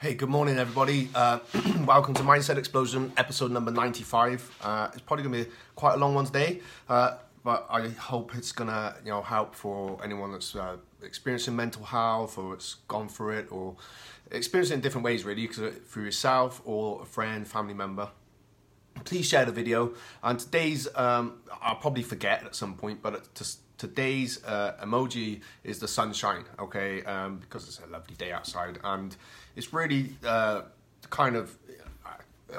Hey, good morning, everybody. Welcome to Mindset Explosion, episode number 95. It's probably going to be quite a long one today, but I hope it's going to help for anyone that's experiencing mental health or it's gone through it or experiencing it in different ways, really, through yourself or a friend, family member. Please share the video. And today's, I'll probably forget at some point, but today's emoji is the sunshine, okay? Because it's a lovely day outside, and it's really I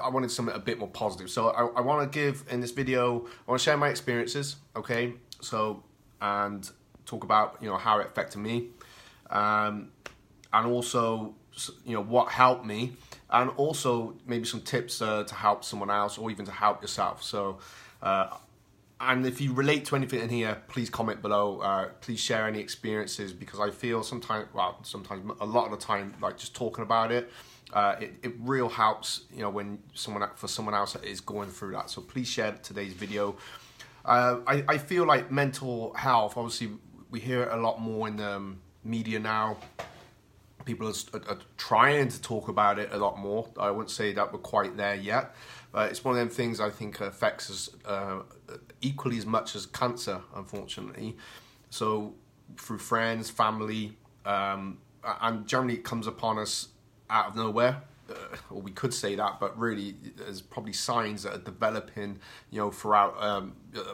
wanted something a bit more positive. So I want to give in this video, I want to share my experiences, okay? So, and talk about, how it affected me, and also, what helped me, and also maybe some tips to help someone else or even to help yourself. So, and if you relate to anything in here, please comment below. Please share any experiences, because I feel sometimes, a lot of the time, like just talking about it, it really helps, when someone else is going through that. So please share today's video. I feel like mental health, obviously, we hear it a lot more in the media now. People are trying to talk about it a lot more. I wouldn't say that we're quite there yet. It's one of them things I think affects us equally as much as cancer, unfortunately. So through friends, family, and generally it comes upon us out of nowhere. Or we could say that, but really there's probably signs that are developing, throughout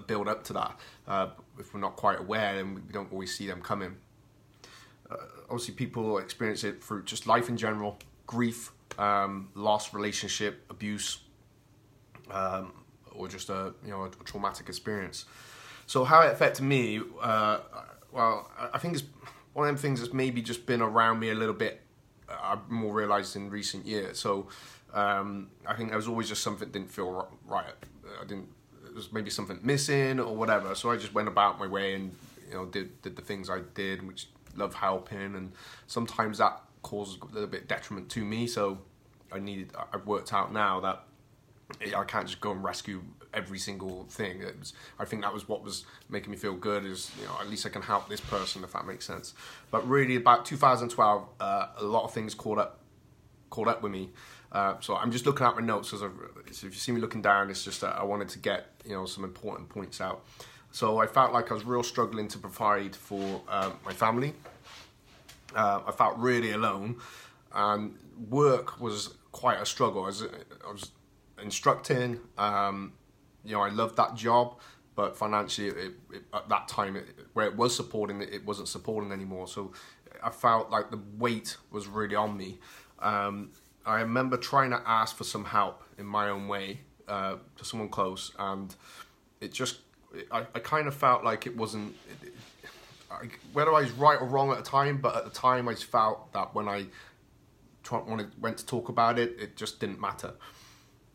build up to that. If we're not quite aware, then we don't always see them coming. Obviously people experience it through just life in general, grief, loss, relationship, abuse, or just a traumatic experience. So how it affected me, well, I think it's one of them things that's maybe just been around me a little bit, I've more realized in recent years. So I think there was always just something that didn't feel right. There was maybe something missing or whatever. So I just went about my way and did the things I did, which love helping, and sometimes that causes a little bit of detriment to me. So I've worked out now that I can't just go and rescue every single thing. I think that was what was making me feel good, is at least I can help this person, if that makes sense. But really, about 2012, a lot of things caught up with me. So I'm just looking at my notes, so if you see me looking down, it's just that I wanted to get some important points out. So I felt like I was real struggling to provide for my family. I felt really alone, and work was quite a struggle. I was instructing, I loved that job, but financially, at that time, where it was supporting, it wasn't supporting anymore. So I felt like the weight was really on me. I remember trying to ask for some help in my own way to someone close, and it just, I kind of felt like it wasn't, whether I was right or wrong at the time, but at the time I just felt that when I went to talk about it, it just didn't matter.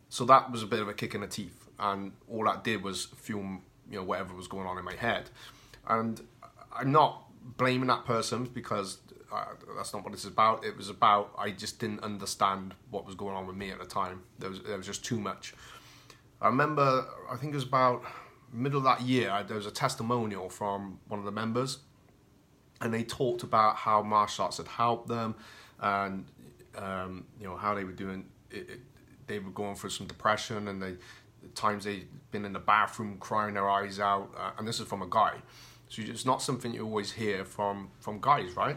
So that was a bit of a kick in the teeth, and all that did was fuel, whatever was going on in my head. And I'm not blaming that person, because that's not what this is about. It was about, I just didn't understand what was going on with me at the time. There was just too much. I remember, I think it was about middle of that year, there was a testimonial from one of the members, and they talked about how martial arts had helped them, and how they were doing it, they were going through some depression, and at times they'd been in the bathroom crying their eyes out, and this is from a guy, so it's not something you always hear from guys, right?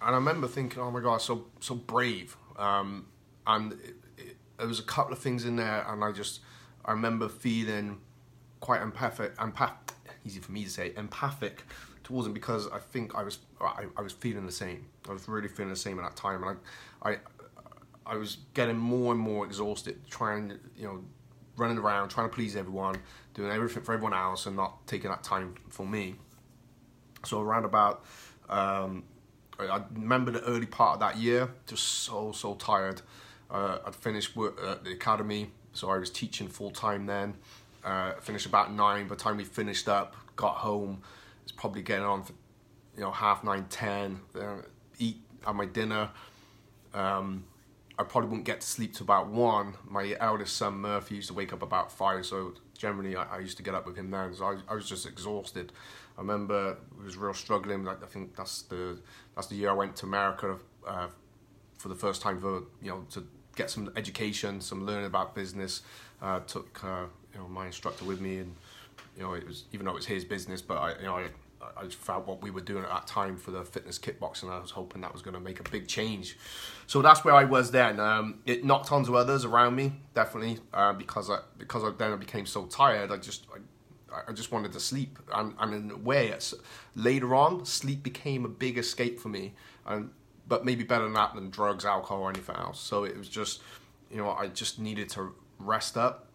And I remember thinking, oh my God, so brave, and there was a couple of things in there, and I remember feeling quite empathic towards him, because I think I was feeling the same. I was really feeling the same at that time, and I was getting more and more exhausted, trying, running around, trying to please everyone, doing everything for everyone else, and not taking that time for me. So around about, I remember the early part of that year, just so tired. I'd finished work at the academy, so I was teaching full time then. Finished about 9. By the time we finished up, got home, it's probably getting on for 9:30, 10. Eat, have my dinner. I probably wouldn't get to sleep till about 1. My eldest son Murphy used to wake up about 5, so generally I used to get up with him then. So I was just exhausted. I remember it was real struggling. Like I think that's the year I went to America for the first time for, you know, to get some education, some learning about business. Took you know, my instructor with me, and you know, it was, even though it was his business, but I found what we were doing at that time for the fitness kickboxing, and I was hoping that was going to make a big change. So that's where I was then. It knocked onto others around me, definitely, because I became so tired. I just wanted to sleep, and in a way, later on, sleep became a big escape for me, but maybe better than that than drugs, alcohol, or anything else. So it was just, you know, I just needed to rest up,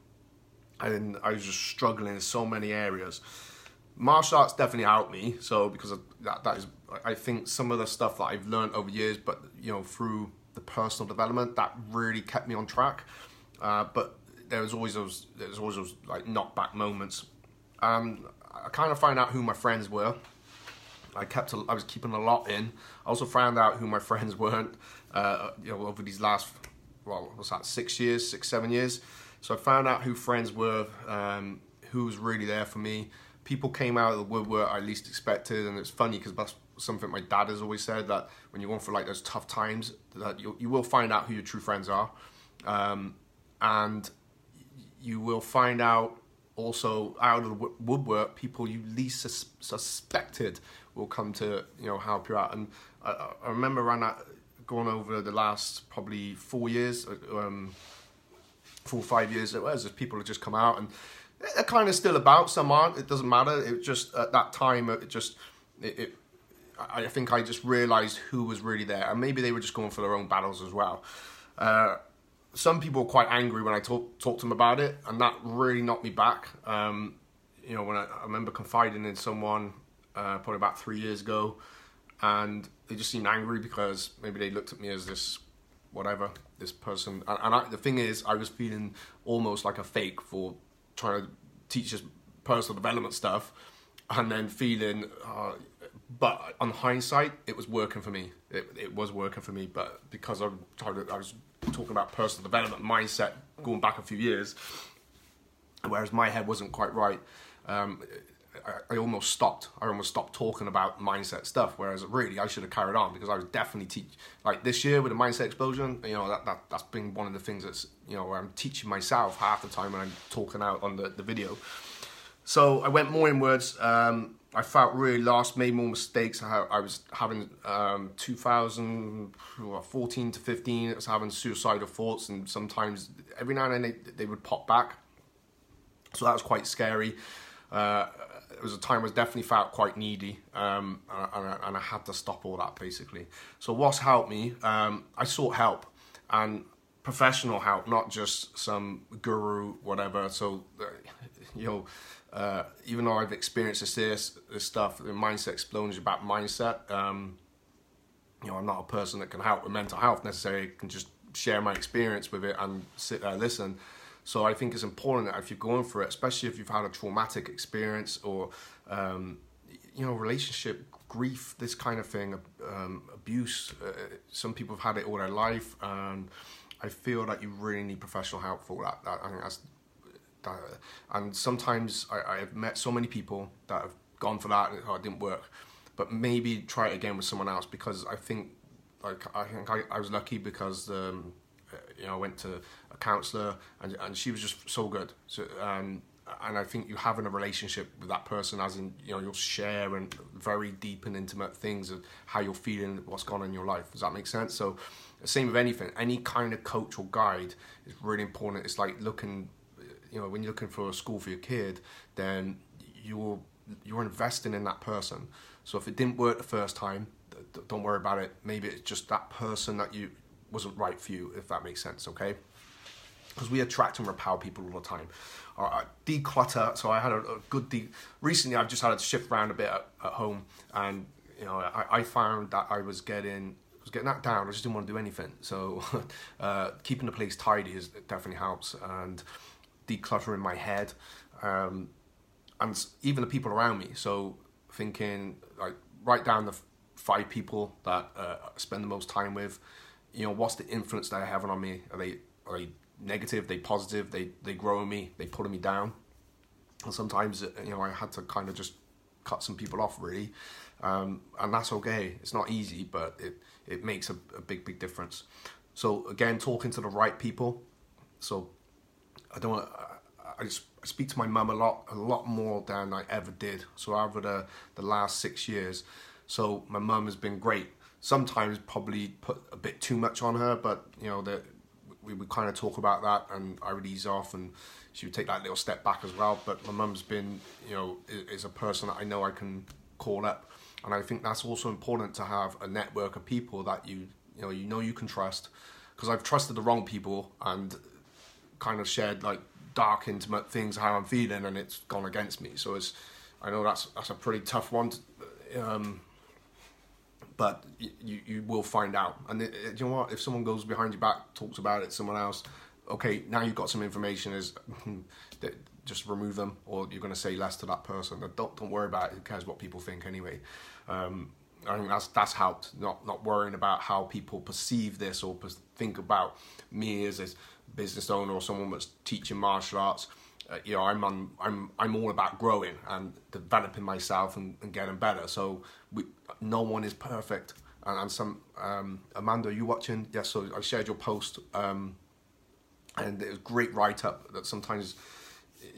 and I was just struggling in so many areas. Martial arts definitely helped me, so because of that is, I think, some of the stuff that I've learned over years, but you know, through the personal development, that really kept me on track. But there was always those like knockback moments. I kind of found out who my friends were. I was keeping a lot in. I also found out who my friends weren't. You know, over these last, well, what's that, 6 years, 7 years. So I found out who friends were, who was really there for me. People came out of the woodwork I least expected, and it's funny because that's something my dad has always said, that when you're going through like those tough times, that you will find out who your true friends are, and you will find out. Also, out of the woodwork, people you least suspected will come to, you know, help you out. And I remember around that, going over the last probably 4 years, 4 or 5 years, it was just people who just come out, and they're kind of still about. Some aren't. It doesn't matter. It just at that time, I think I just realized who was really there, and maybe they were just going for their own battles as well. Some people were quite angry when I talked to them about it, and that really knocked me back. You know, when I remember confiding in someone probably about 3 years ago, and they just seemed angry because maybe they looked at me as this, whatever, this person. And the thing is, I was feeling almost like a fake for trying to teach this personal development stuff, and then feeling, but on hindsight, it was working for me. It was working for me, but because I was talking about personal development mindset going back a few years, whereas my head wasn't quite right, I almost stopped talking about mindset stuff, whereas really I should have carried on, because I was definitely like this year with the Mindset Explosion, you know, that's been one of the things that's, you know, where I'm teaching myself half the time when I'm talking out on the video. So I went more inwards. I felt really lost, made more mistakes. I was having 2014 to 15, I was having suicidal thoughts, and sometimes every now and then they would pop back. So that was quite scary. It was a time I definitely felt quite needy, and I had to stop all that basically. So what's helped me? I sought help, and professional help, not just some guru, whatever. So, you know, even though I've experienced this stuff, the Mindset Explosion is about mindset. You know, I'm not a person that can help with mental health necessarily. I can just share my experience with it and sit there and listen. So I think it's important that if you're going through it, especially if you've had a traumatic experience or, you know, relationship, grief, this kind of thing, abuse. Some people have had it all their life, and I feel that you really need professional help for that. I think that's, and sometimes I've met so many people that have gone for that and it didn't work, but maybe try it again with someone else, because I think, like, I was lucky because you know, I went to a counsellor, and she was just so good. So and I think you having a relationship with that person, as in, you know, you'll share and very deep and intimate things of how you're feeling, what's gone on in your life. Does that make sense? So same with anything, any kind of coach or guide is really important. It's like looking, you know, when you're looking for a school for your kid, then you're investing in that person. So if it didn't work the first time, don't worry about it. Maybe it's just that person that you wasn't right for you, if that makes sense, okay? Because we attract and repel people all the time. Declutter. So I had a good recently. I've just had to shift around a bit at home, and you know, I found that I was getting that down. I just didn't want to do anything. So keeping the place tidy definitely helps, and decluttering my head, and even the people around me. So thinking, like, write down the 5 people that I spend the most time with. You know, what's the influence they're having on me? Are they negative? They positive? They growing me? They pulling me down? And sometimes, you know, I had to kind of just cut some people off, really, And that's okay. It's not easy, but it makes a big difference. So again, talking to the right people. So I speak to my mum a lot more than I ever did. So over the last 6 years, so my mum has been great. Sometimes probably put a bit too much on her, but you know that we would kind of talk about that, and I would ease off, and she would take that little step back as well. But my mum's been, you know, is a person that I know I can call up, and I think that's also important to have a network of people that you know you can trust, because I've trusted the wrong people and kind of shared like dark, intimate things how I'm feeling, and it's gone against me. So I know that's a pretty tough one. But you will find out. And you know what? If someone goes behind your back, talks about it, someone else, okay, now you've got some information, is just remove them, or you're going to say less to that person. Don't worry about it. Who cares what people think anyway? I think that's helped, not worrying about how people perceive this or think about me as a business owner or someone that's teaching martial arts. You know, I'm all about growing and developing myself and getting better. So no one is perfect. And some Amanda, are you watching? Yes. Yeah, so I shared your post, and it was a great write up. That sometimes,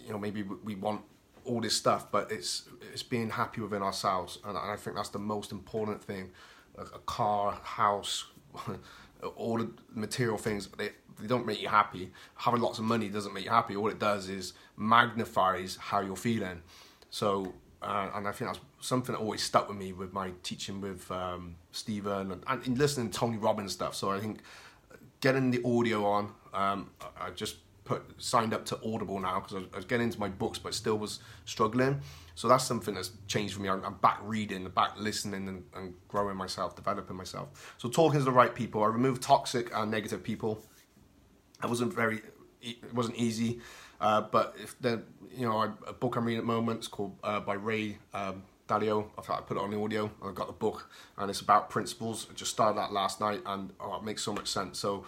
you know, maybe we want all this stuff, but it's being happy within ourselves, and I think that's the most important thing. A car, house, all the material things, they don't make you happy. Having lots of money doesn't make you happy. All it does is magnifies how you're feeling. So, and I think that's something that always stuck with me with my teaching with Stephen and listening to Tony Robbins stuff. So I think getting the audio on, I just signed up to Audible now, because I was getting into my books but still was struggling. So that's something that's changed for me. I'm back reading, back listening, and growing myself, developing myself. So talking to the right people. I removed toxic and negative people. It wasn't easy, but if then, you know, a book I'm reading at the moment, it's called by Ray Dalio. I thought I put it on the audio. I've got the book, and it's about principles. I just started that last night, and it makes so much sense. So,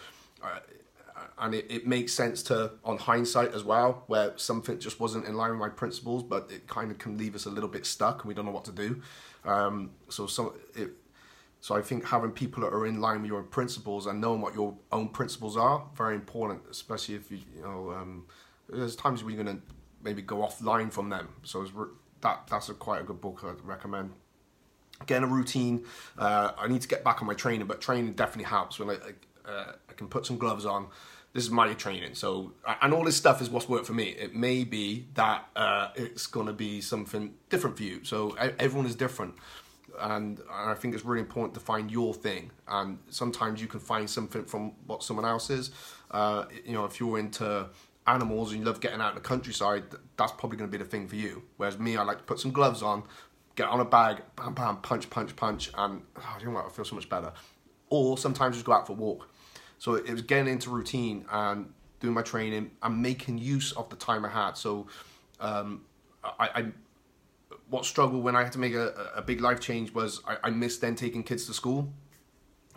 and it makes sense on hindsight as well, where something just wasn't in line with my principles, but it kind of can leave us a little bit stuck, and we don't know what to do. So I think having people that are in line with your principles and knowing what your own principles are, very important, especially if you know, there's times we're going to maybe go offline from them. So that's quite a good book I'd recommend. Getting a routine. I need to get back on my training, but training definitely helps when I can put some gloves on. This is my training, so, and all this stuff is what's worked for me. It may be that it's going to be something different for you. So everyone is different. And I think it's really important to find your thing. And sometimes you can find something from what someone else is. You know, if you're into animals and you love getting out in the countryside, that's probably going to be the thing for you. Whereas me, I like to put some gloves on, get on a bag, bam, bam, punch, punch, punch, and you know what, I feel so much better. Or sometimes just go out for a walk. So it was getting into routine and doing my training and making use of the time I had. So what struggle when I had to make a big life change was I missed then taking kids to school,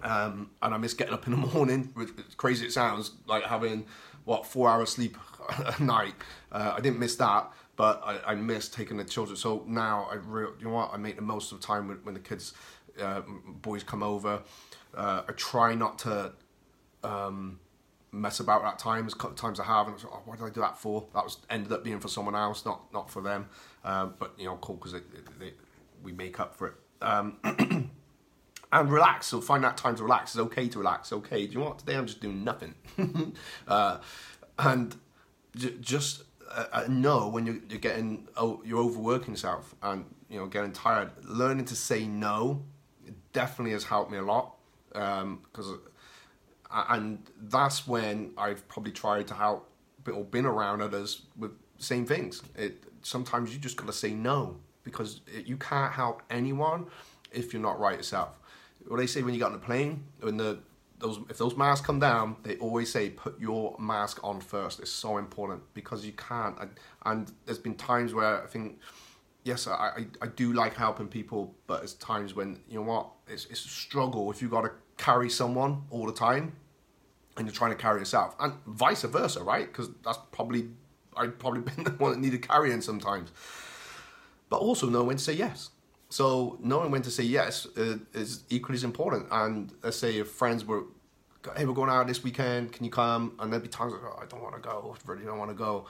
and I missed getting up in the morning. It's crazy it sounds, like having, 4 hours sleep a night. I didn't miss that, but I missed taking the children. So now, you know what, I make the most of the time when the kids, boys come over. I try not to mess about at times I have, and I was like, oh, why did I do that for? That was ended up being for someone else, not for them. But you know, cool, because we make up for it. And relax. So find that time to relax. It's okay to relax. Okay, do you know what? Today I'm just doing nothing. And just know when you're getting, you're overworking yourself, and you know, getting tired. Learning to say no definitely has helped me a lot, because. And that's when I've probably tried to help or been around others with same things. Sometimes you just got to say no, because you can't help anyone if you're not right yourself. What they say when you get on the plane, if those masks come down, they always say put your mask on first. It's so important, because you can't. And there's been times where I think, yes, I do like helping people, but there's times when, you know what, it's a struggle if you got to carry someone all the time and you're trying to carry yourself, and vice versa, right? Because I'd probably been the one that needed carrying sometimes. But also know when to say yes. So knowing when to say yes is equally as important. And let's say if friends were, hey, we're going out this weekend, can you come? And there'd be times like, oh, I don't want to go, I really don't want to go.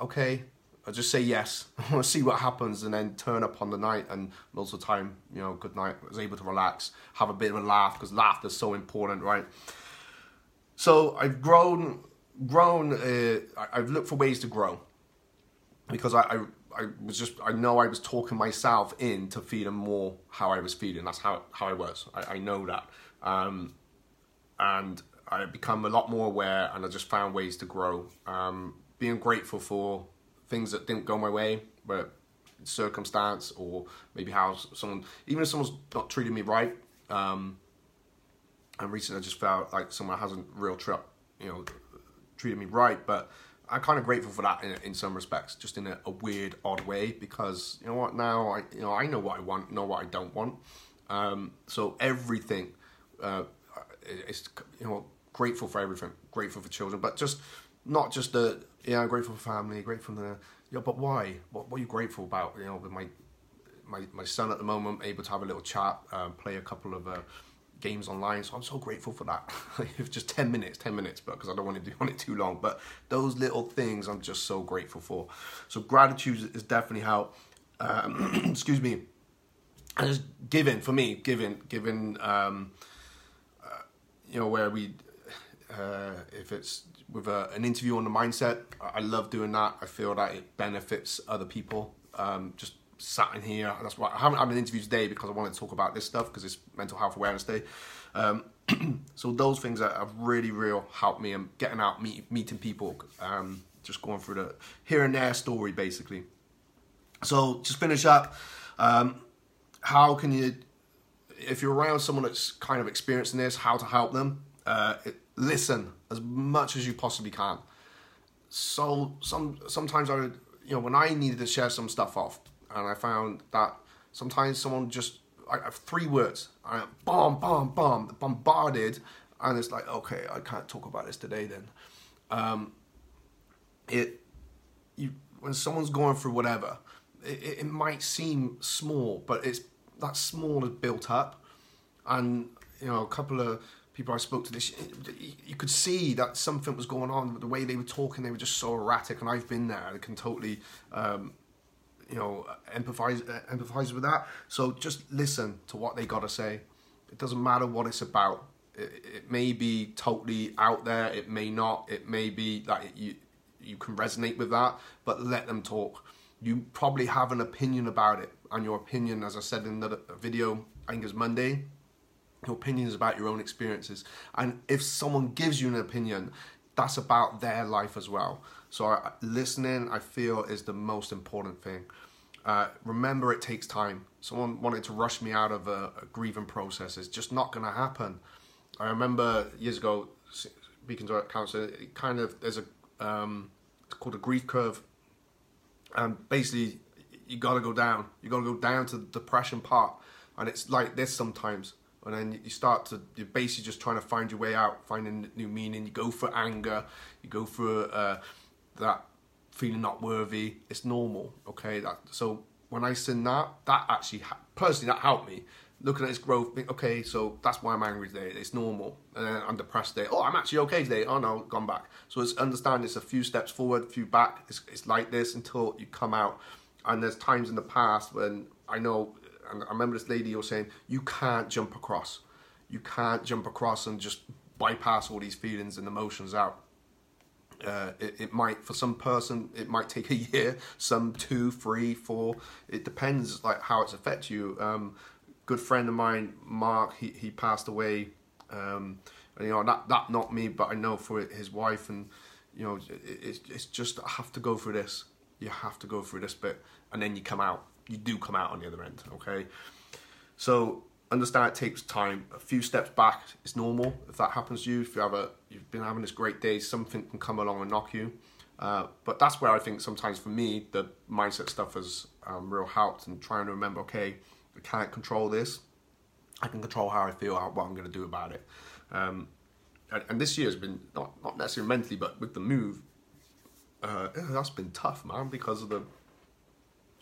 Okay, I'll just say yes. I want to see what happens, and then turn up on the night, and most of the time, you know, good night, I was able to relax, have a bit of a laugh, because laughter is so important, right? So I've grown. I've looked for ways to grow, because I was just, I know I was talking myself into feeling more how I was feeling. That's how I was. I know that. And I become a lot more aware, and I just found ways to grow. Being grateful for things that didn't go my way, but circumstance, or maybe how someone, even if someone's not treating me right. And recently I just felt like someone hasn't treated me right, but I'm kind of grateful for that in some respects, just in a weird, odd way, because you know what, now I know what I want, know what I don't want. So everything, it's, you know, grateful for everything, grateful for children, but just not just the, yeah, I'm grateful for family, grateful for the, yeah, but why? What are you grateful about? You know, with my son at the moment, able to have a little chat, play a couple of games online, so I'm so grateful for that. It's just 10 minutes, but because I don't want to be on it too long, but those little things I'm just so grateful for. So gratitude is definitely how, excuse me, and just giving, for me, giving, you know, where we, if it's with an interview on the mindset, I love doing that. I feel that it benefits other people, just sat in here. That's why I haven't had an interview today, because I want to talk about this stuff, because it's Mental Health Awareness Day. So those things that have really helped me, and getting out, meeting people, just going through the hearing their story basically. So just finish up, how can you, if you're around someone that's kind of experiencing this, how to help them, listen as much as you possibly can. So sometimes I would, you know, when I needed to share some stuff off, and I found that sometimes someone just, I have 3 words, and bombarded, and it's like, okay, I can't talk about this today then. When someone's going through whatever, it might seem small, but it's that small is built up. And, you know, a couple of people I spoke to this, you could see that something was going on, but the way they were talking, they were just so erratic, and I've been there, I can totally, you know, empathize with that. So just listen to what they got to say. It doesn't matter what it's about. It may be totally out there. It may not. It may be that you can resonate with that, but let them talk. You probably have an opinion about it, and your opinion, as I said in the video, I think it's Monday, your opinion is about your own experiences. And if someone gives you an opinion, that's about their life as well. So listening, I feel, is the most important thing. Remember, it takes time. Someone wanted to rush me out of a grieving process. It's just not going to happen. I remember years ago, speaking to a counselor, it kind of, there's a, it's called a grief curve. And basically, you got to go down. You got to go down to the depression part. And it's like this sometimes. And then you start to, you're basically just trying to find your way out, finding new meaning. You go for anger, you go for that feeling not worthy. It's normal, okay? So when I seen that actually, personally, that helped me. Looking at its growth, think, okay, so that's why I'm angry today. It's normal. And then I'm depressed today. Oh, I'm actually okay today. Oh no, gone back. So it's understand it's a few steps forward, a few back. It's like this until you come out. And there's times in the past when I know, and I remember this lady was saying, you can't jump across. You can't jump across and just bypass all these feelings and emotions out. It might, for some person, it might take a year, some 2, 3, 4. It depends like how it's affects you. Good friend of mine, Mark, he passed away. And, you know, that not me, but I know for his wife, and, you know, it's just, I have to go through this. You have to go through this bit, and then you come out. You do come out on the other end, okay? So understand it takes time. A few steps back is normal. If that happens to you, if you've been having this great day, something can come along and knock you. But that's where I think sometimes for me, the mindset stuff has real helped, and trying to remember, okay, I can't control this. I can control how I feel, what I'm going to do about it. And this year has been, not necessarily mentally, but with the move, that's been tough, man, because of the,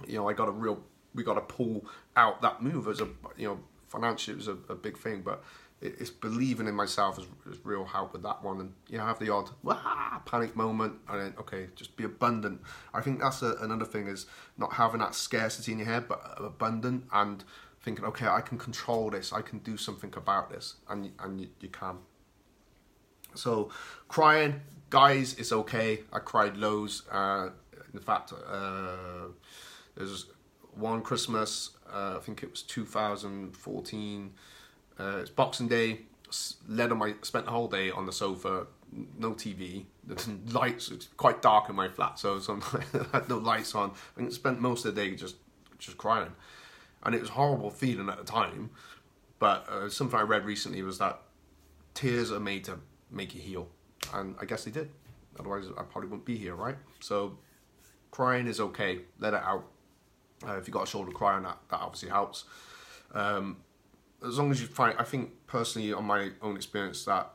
you know, I got a real we got to pull out that move as a, you know, financially it was a big thing, but it's believing in myself has real help with that one. And you know, have the odd panic moment, and then okay, just be abundant. I think that's another thing, is not having that scarcity in your head, but abundant, and thinking, okay, I can control this, I can do something about this, and you can. So crying, guys, it's okay. I cried loads. In fact, there's one Christmas, I think it was 2014. It's Boxing Day. Spent the whole day on the sofa, no TV, the lights. It's quite dark in my flat, so I had no lights on. I spent most of the day just crying, and it was a horrible feeling at the time. But something I read recently was that tears are made to make you heal, and I guess they did. Otherwise, I probably wouldn't be here, right? So, crying is okay. Let it out. If you got a shoulder crying, that obviously helps. As long as you find, I think personally on my own experience, that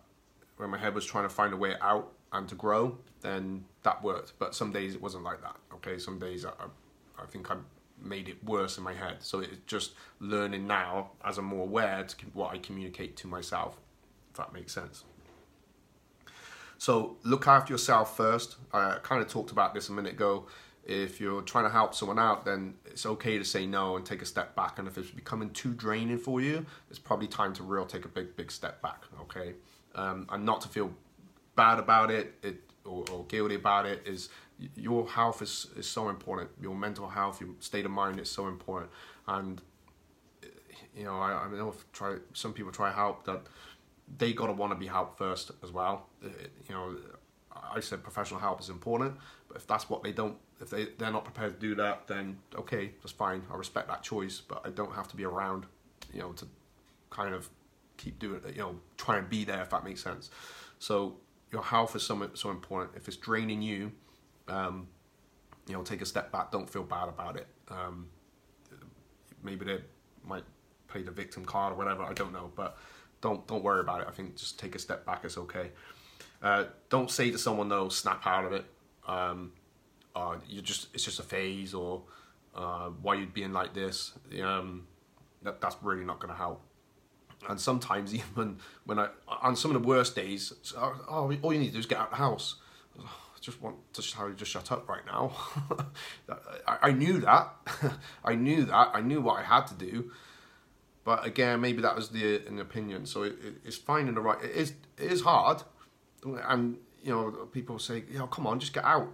when my head was trying to find a way out and to grow, then that worked. But some days it wasn't like that, okay? Some days I think I made it worse in my head. So it's just learning now, as I'm more aware, to what I communicate to myself, if that makes sense. So look after yourself first. I kind of talked about this a minute ago. If you're trying to help someone out, then it's okay to say no and take a step back. And if it's becoming too draining for you, it's probably time to really take a big step back, okay? And not to feel bad about it or guilty about it. Is your health is so important. Your mental health, your state of mind is so important. And, you know, I know some people try to help, that they got to want to be helped first as well. You know, I said professional help is important, but if that's what they don't, if they're not prepared to do that, then okay, that's fine. I respect that choice, but I don't have to be around, you know, to kind of keep doing, you know, try and be there, if that makes sense. So your health is so important. If it's draining you, you know, take a step back. Don't feel bad about it. Maybe they might play the victim card or whatever. I don't know, but don't worry about it. I think just take a step back. It's okay. Don't say to someone though, snap out of it. It's just a phase, or why you'd being like this. That's really not going to help. And sometimes even when on some of the worst days, all you need to do is get out of the house. I just want to just shut up right now. I knew that. I knew what I had to do. But again, maybe that was an opinion. So it's finding the right. It is hard, and you know, people say, you know, come on, just get out.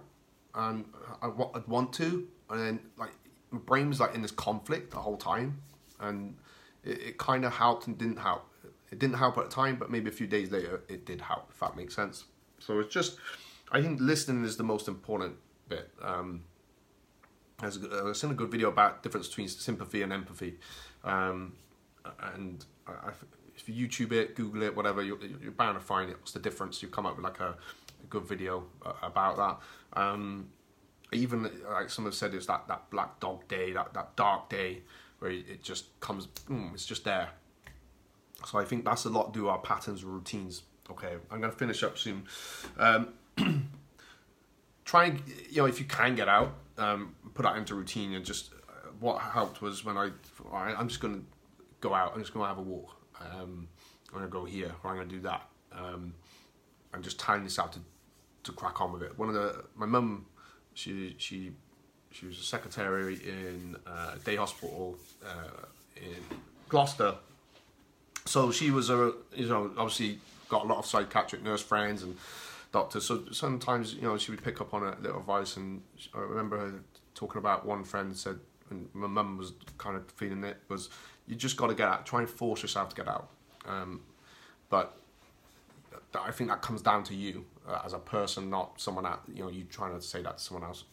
And I'd want to, and then like my brain was like in this conflict the whole time, and it kind of helped and didn't help. It didn't help at the time, but maybe a few days later it did help, if that makes sense. So it's just, I think listening is the most important bit. I've seen a good video about the difference between sympathy and empathy, and if you YouTube it, Google it, whatever, you're bound to find it. What's the difference? You come up with like a good video about that. Even like some have said, it's that black dog day, that dark day where it just comes, it's just there. So I think that's a lot to do with our patterns and routines. Okay, I'm gonna finish up soon. Try and, you know, if you can get out, put that into routine. And just what helped was when I'm just gonna go out, I'm just gonna have a walk, I'm gonna go here, or I'm gonna do that, and just telling yourself to crack on with it. My mum, she was a secretary in a day hospital in Gloucester. So she was obviously got a lot of psychiatric nurse friends and doctors. So sometimes, you know, she would pick up on a little advice, and I remember her talking about one friend said, and my mum was kind of feeling it, was you just got to get out, try and force yourself to get out. But I think that comes down to you as a person, not someone else. You know, you trying to say that to someone else.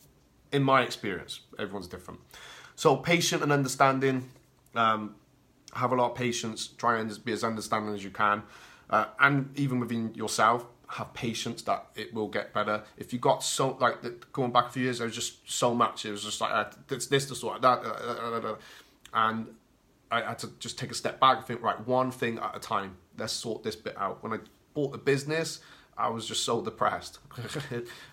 In my experience, everyone's different. So patient and understanding. Have a lot of patience. Try and just be as understanding as you can, and even within yourself, have patience that it will get better. If you got so going back a few years, there was just so much. It was just like this, this, that, and I had to just take a step back and think, right, one thing at a time. Let's sort this bit out. When I bought the business, I was just so depressed.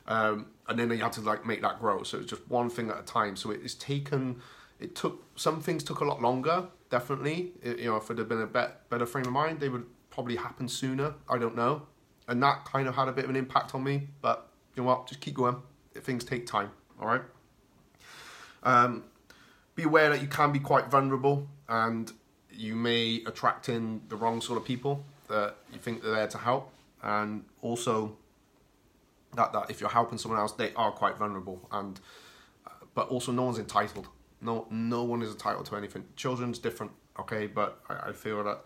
And then you had to like make that grow. So it's just one thing at a time. So it is taken, It took, some things took a lot longer, definitely. You know, if it had been a better frame of mind, they would probably happen sooner. I don't know. And that kind of had a bit of an impact on me. But you know what? Just keep going. Things take time. All right. Be aware that you can be quite vulnerable, and you may attract in the wrong sort of people that you think they're there to help. And also that if you're helping someone else, they are quite vulnerable. And but also, no one's entitled. No one is entitled to anything. Children's different, okay? But I feel that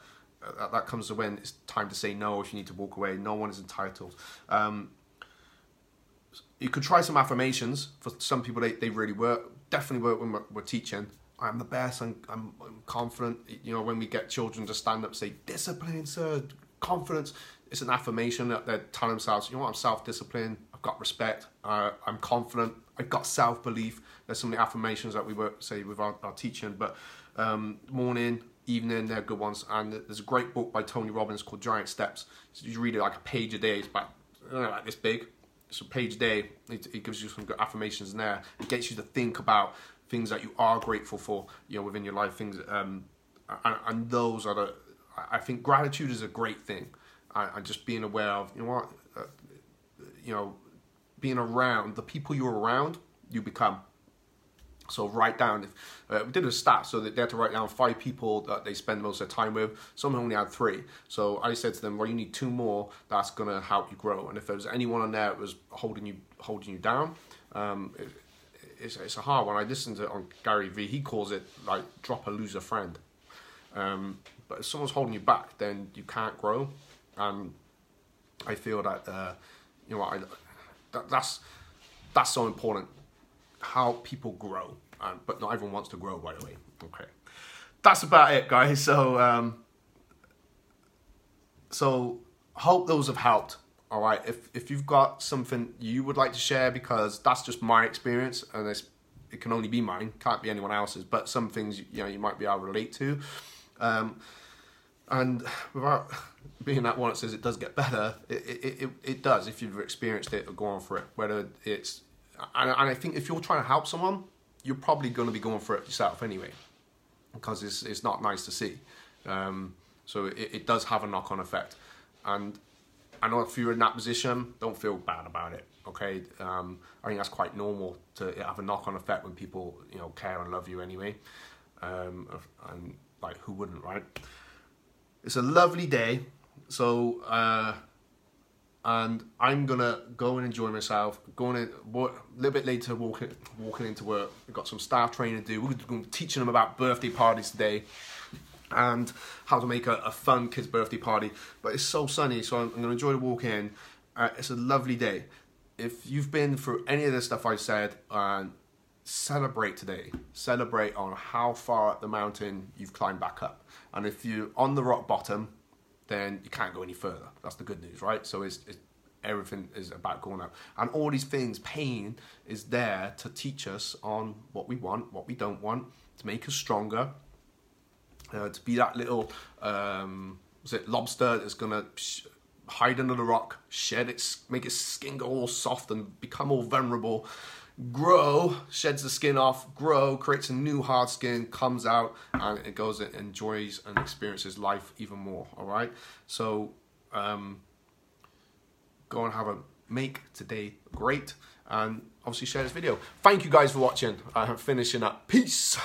that comes to when it's time to say no, if you need to walk away. No one is entitled. You could try some affirmations. For some people, they really work. Definitely work when we're teaching. I'm the best, I'm confident. You know, when we get children to stand up, say, discipline, sir, confidence. It's an affirmation that they're telling themselves, you know what, I'm self-disciplined, I've got respect, I'm confident, I've got self-belief. There's some of the affirmations that we work, say, with our teaching, but morning, evening, they're good ones. And there's a great book by Tony Robbins called Giant Steps. So you read it like a page a day, it's about, I don't know, like this big. So page a day, it gives you some good affirmations in there. It gets you to think about things that you are grateful for, you know, within your life. Things, and those are the. I think gratitude is a great thing, and just being aware of, you know what, you know, being around the people you're around, you become. So write down. If we did a stat, so that they had to write down 5 people that they spend most of their time with. Some only had 3. So I said to them, well, you need 2 more. That's gonna help you grow. And if there was anyone on there that was holding you down, it's a hard one. I listened to it on Gary V. He calls it like drop a loser friend. But if someone's holding you back, then you can't grow. And I feel that you know, that's so important. How people grow, but not everyone wants to grow, by the way. Okay, that's about it, guys. So so hope those have helped. All right, if you've got something you would like to share, because that's just my experience, and it can only be mine, can't be anyone else's, but some things, you know, you might be able to relate to. And without being that one that says it does get better, it does if you've experienced it or gone for it, whether it's. And I think if you're trying to help someone, you're probably going to be going for it yourself anyway, because it's not nice to see. So it does have a knock-on effect. And I know if you're in that position, don't feel bad about it, okay? I think that's quite normal to have a knock-on effect when people, you know, care and love you anyway. And like, who wouldn't, right? It's a lovely day, so... and I'm gonna go and enjoy myself. Going in a little bit later, walking into work. We've got some staff training to do. We're gonna be teaching them about birthday parties today, and how to make a fun kids' birthday party. But it's so sunny, so I'm gonna enjoy the walk in. It's a lovely day. If you've been through any of the stuff I said, celebrate today. Celebrate on how far up the mountain you've climbed back up. And if you're on the rock bottom, then you can't go any further. That's the good news, right? So it's everything is about going up. And all these things, pain is there to teach us on what we want, what we don't want, to make us stronger, to be that little lobster that's gonna hide under the rock, shed its, make its skin go all soft and become all vulnerable, grow, sheds the skin off, grow, creates a new hard skin, comes out, and it goes and enjoys and experiences life even more. All right, so go and have a make today great, and obviously share this video. Thank you guys for watching. I'm finishing up. Peace.